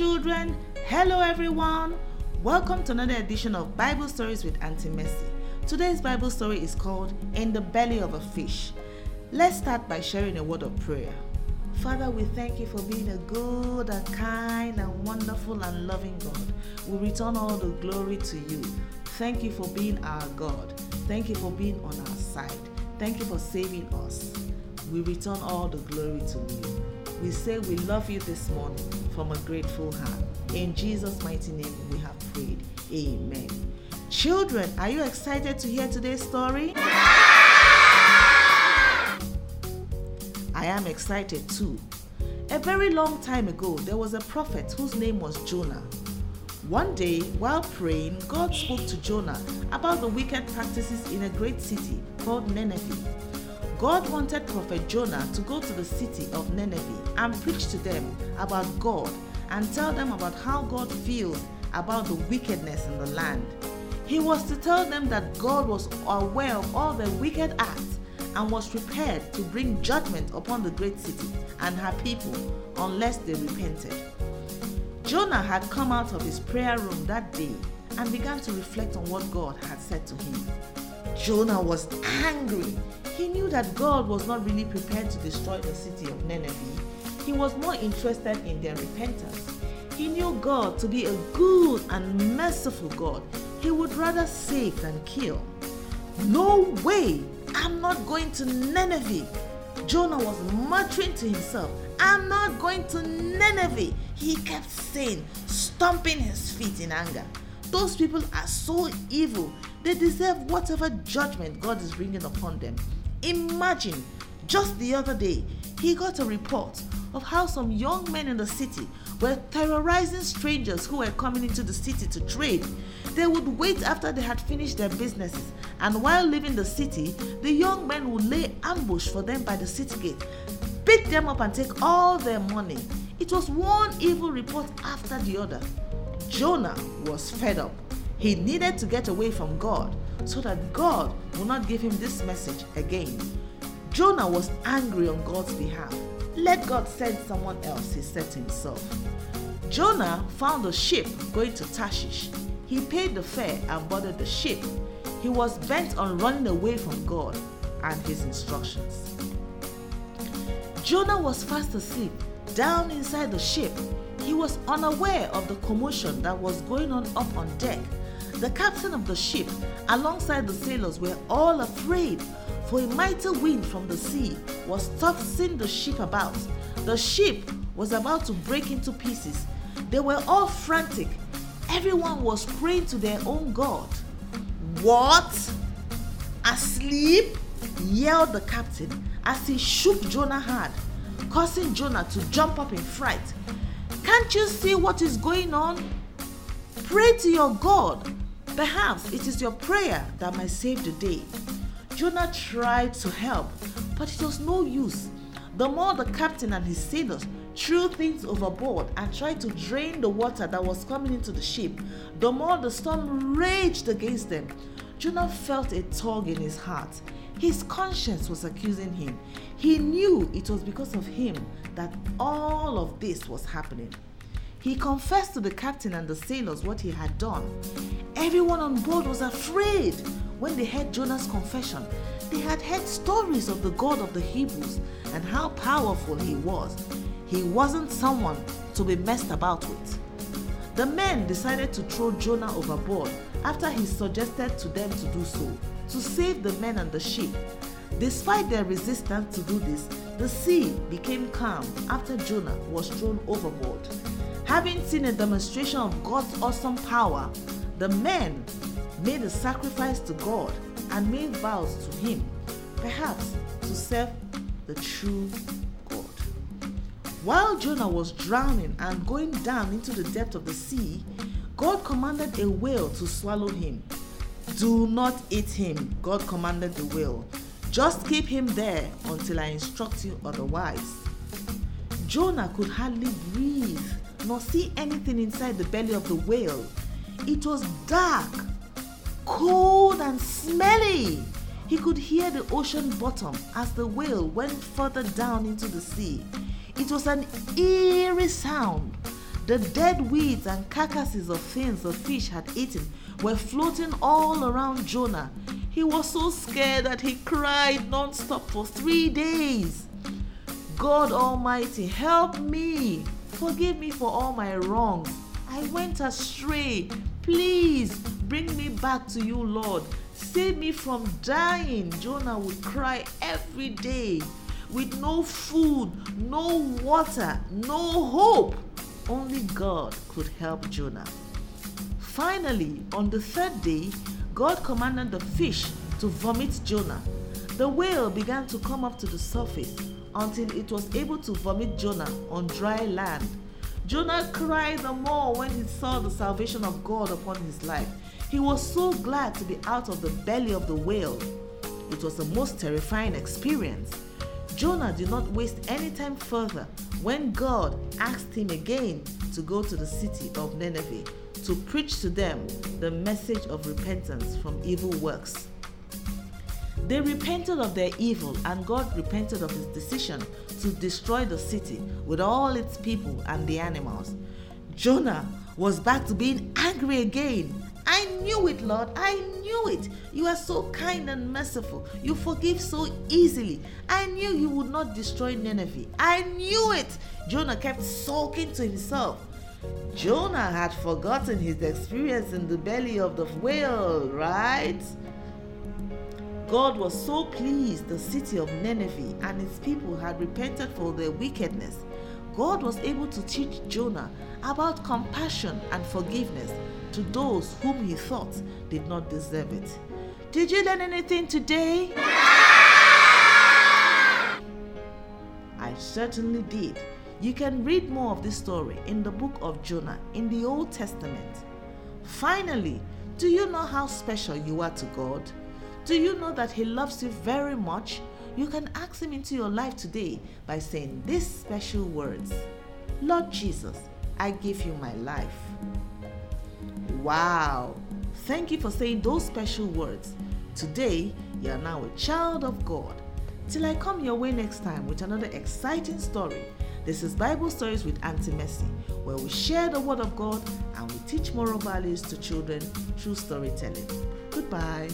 children, hello everyone. Welcome to another edition of Bible Stories with Auntie Mercy. Today's Bible story is called In the Belly of a Fish. Let's start by sharing a word of prayer. Father, we thank you for being a good and kind and wonderful and loving God. We return all the glory to you. Thank you for being our God. Thank you for being on our side. Thank you for saving us. We return all the glory to you. We say we love you this morning from a grateful heart. In Jesus' mighty name we have prayed. Amen. Children, are you excited to hear today's story? I am excited too. A very long time ago, there was a prophet whose name was Jonah. One day, while praying, God spoke to Jonah about the wicked practices in a great city called Nineveh. God wanted Prophet Jonah to go to the city of Nineveh and preach to them about God and tell them about how God feels about the wickedness in the land. He was to tell them that God was aware of all the wicked acts and was prepared to bring judgment upon the great city and her people unless they repented. Jonah had come out of his prayer room that day and began to reflect on what God had said to him. Jonah was angry. He knew that God was not really prepared to destroy the city of Nineveh. He was more interested in their repentance. He knew God to be a good and merciful God. He would rather save than kill. No way! I'm not going to Nineveh. Jonah was muttering to himself. I'm not going to Nineveh. He kept saying, stomping his feet in anger. Those people are so evil. They deserve whatever judgment God is bringing upon them. Imagine, just the other day, he got a report of how some young men in the city were terrorizing strangers who were coming into the city to trade. They would wait after they had finished their businesses, and while leaving the city, the young men would lay ambush for them by the city gate, beat them up and take all their money. It was one evil report after the other. Jonah was fed up. He needed to get away from God so that God would not give him this message again. Jonah was angry on God's behalf. Let God send someone else, he said to himself. Jonah found a ship going to Tarshish. He paid the fare and boarded the ship. He was bent on running away from God and his instructions. Jonah was fast asleep down inside the ship. He was unaware of the commotion that was going on up on deck. The captain of the ship, alongside the sailors, were all afraid, for a mighty wind from the sea was tossing the ship about. The ship was about to break into pieces. They were all frantic. Everyone was praying to their own God. What? Asleep? Yelled the captain as he shook Jonah hard, causing Jonah to jump up in fright. Can't you see what is going on? Pray to your God. Perhaps it is your prayer that might save the day. Jonah tried to help, but it was no use. The more the captain and his sailors threw things overboard and tried to drain the water that was coming into the ship, the more the storm raged against them. Jonah felt a tug in his heart. His conscience was accusing him. He knew it was because of him that all of this was happening. He confessed to the captain and the sailors what he had done. Everyone on board was afraid when they heard Jonah's confession. They had heard stories of the God of the Hebrews and how powerful he was. He wasn't someone to be messed about with. The men decided to throw Jonah overboard after he suggested to them to do so, to save the men and the ship. Despite their resistance to do this, the sea became calm after Jonah was thrown overboard. Having seen a demonstration of God's awesome power, the men made a sacrifice to God and made vows to him, perhaps to serve the true God. While Jonah was drowning and going down into the depth of the sea, God commanded a whale to swallow him. Do not eat him, God commanded the whale. Just keep him there until I instruct you otherwise. Jonah could hardly breathe, nor see anything inside the belly of the whale. It was dark, cold and smelly. He could hear the ocean bottom as the whale went further down into the sea. It was an eerie sound, The dead weeds and carcasses of things the fish had eaten were floating all around Jonah. He was so scared that he cried non-stop for 3 days. God Almighty, help me. Forgive me for all my wrongs. I went astray. Please bring me back to you, Lord. Save me from dying. Jonah would cry every day with no food, no water, no hope. Only God could help Jonah. Finally, on the third day, God commanded the fish to vomit Jonah. The whale began to come up to the surface until it was able to vomit Jonah on dry land. Jonah cried the more when he saw the salvation of God upon his life. He was so glad to be out of the belly of the whale. It was the most terrifying experience. Jonah did not waste any time further when God asked him again to go to the city of Nineveh to preach to them the message of repentance from evil works. They repented of their evil, and God repented of his decision to destroy the city with all its people and the animals. Jonah was back to being angry again. I knew it, Lord. I knew it. You are so kind and merciful. You forgive so easily. I knew you would not destroy Nineveh. I knew it. Jonah kept sulking to himself. Jonah had forgotten his experience in the belly of the whale, right? God was so pleased the city of Nineveh and its people had repented for their wickedness. God was able to teach Jonah about compassion and forgiveness to those whom he thought did not deserve it. Did you learn anything today? I certainly did. You can read more of this story in the book of Jonah in the Old Testament. Finally, do you know how special you are to God? Do you know that he loves you very much? You can ask him into your life today by saying these special words. Lord Jesus, I give you my life. Wow! Thank you for saying those special words. Today, you are now a child of God. Till I come your way next time with another exciting story. This is Bible Stories with Auntie Mercy, where we share the Word of God and we teach moral values to children through storytelling. Goodbye.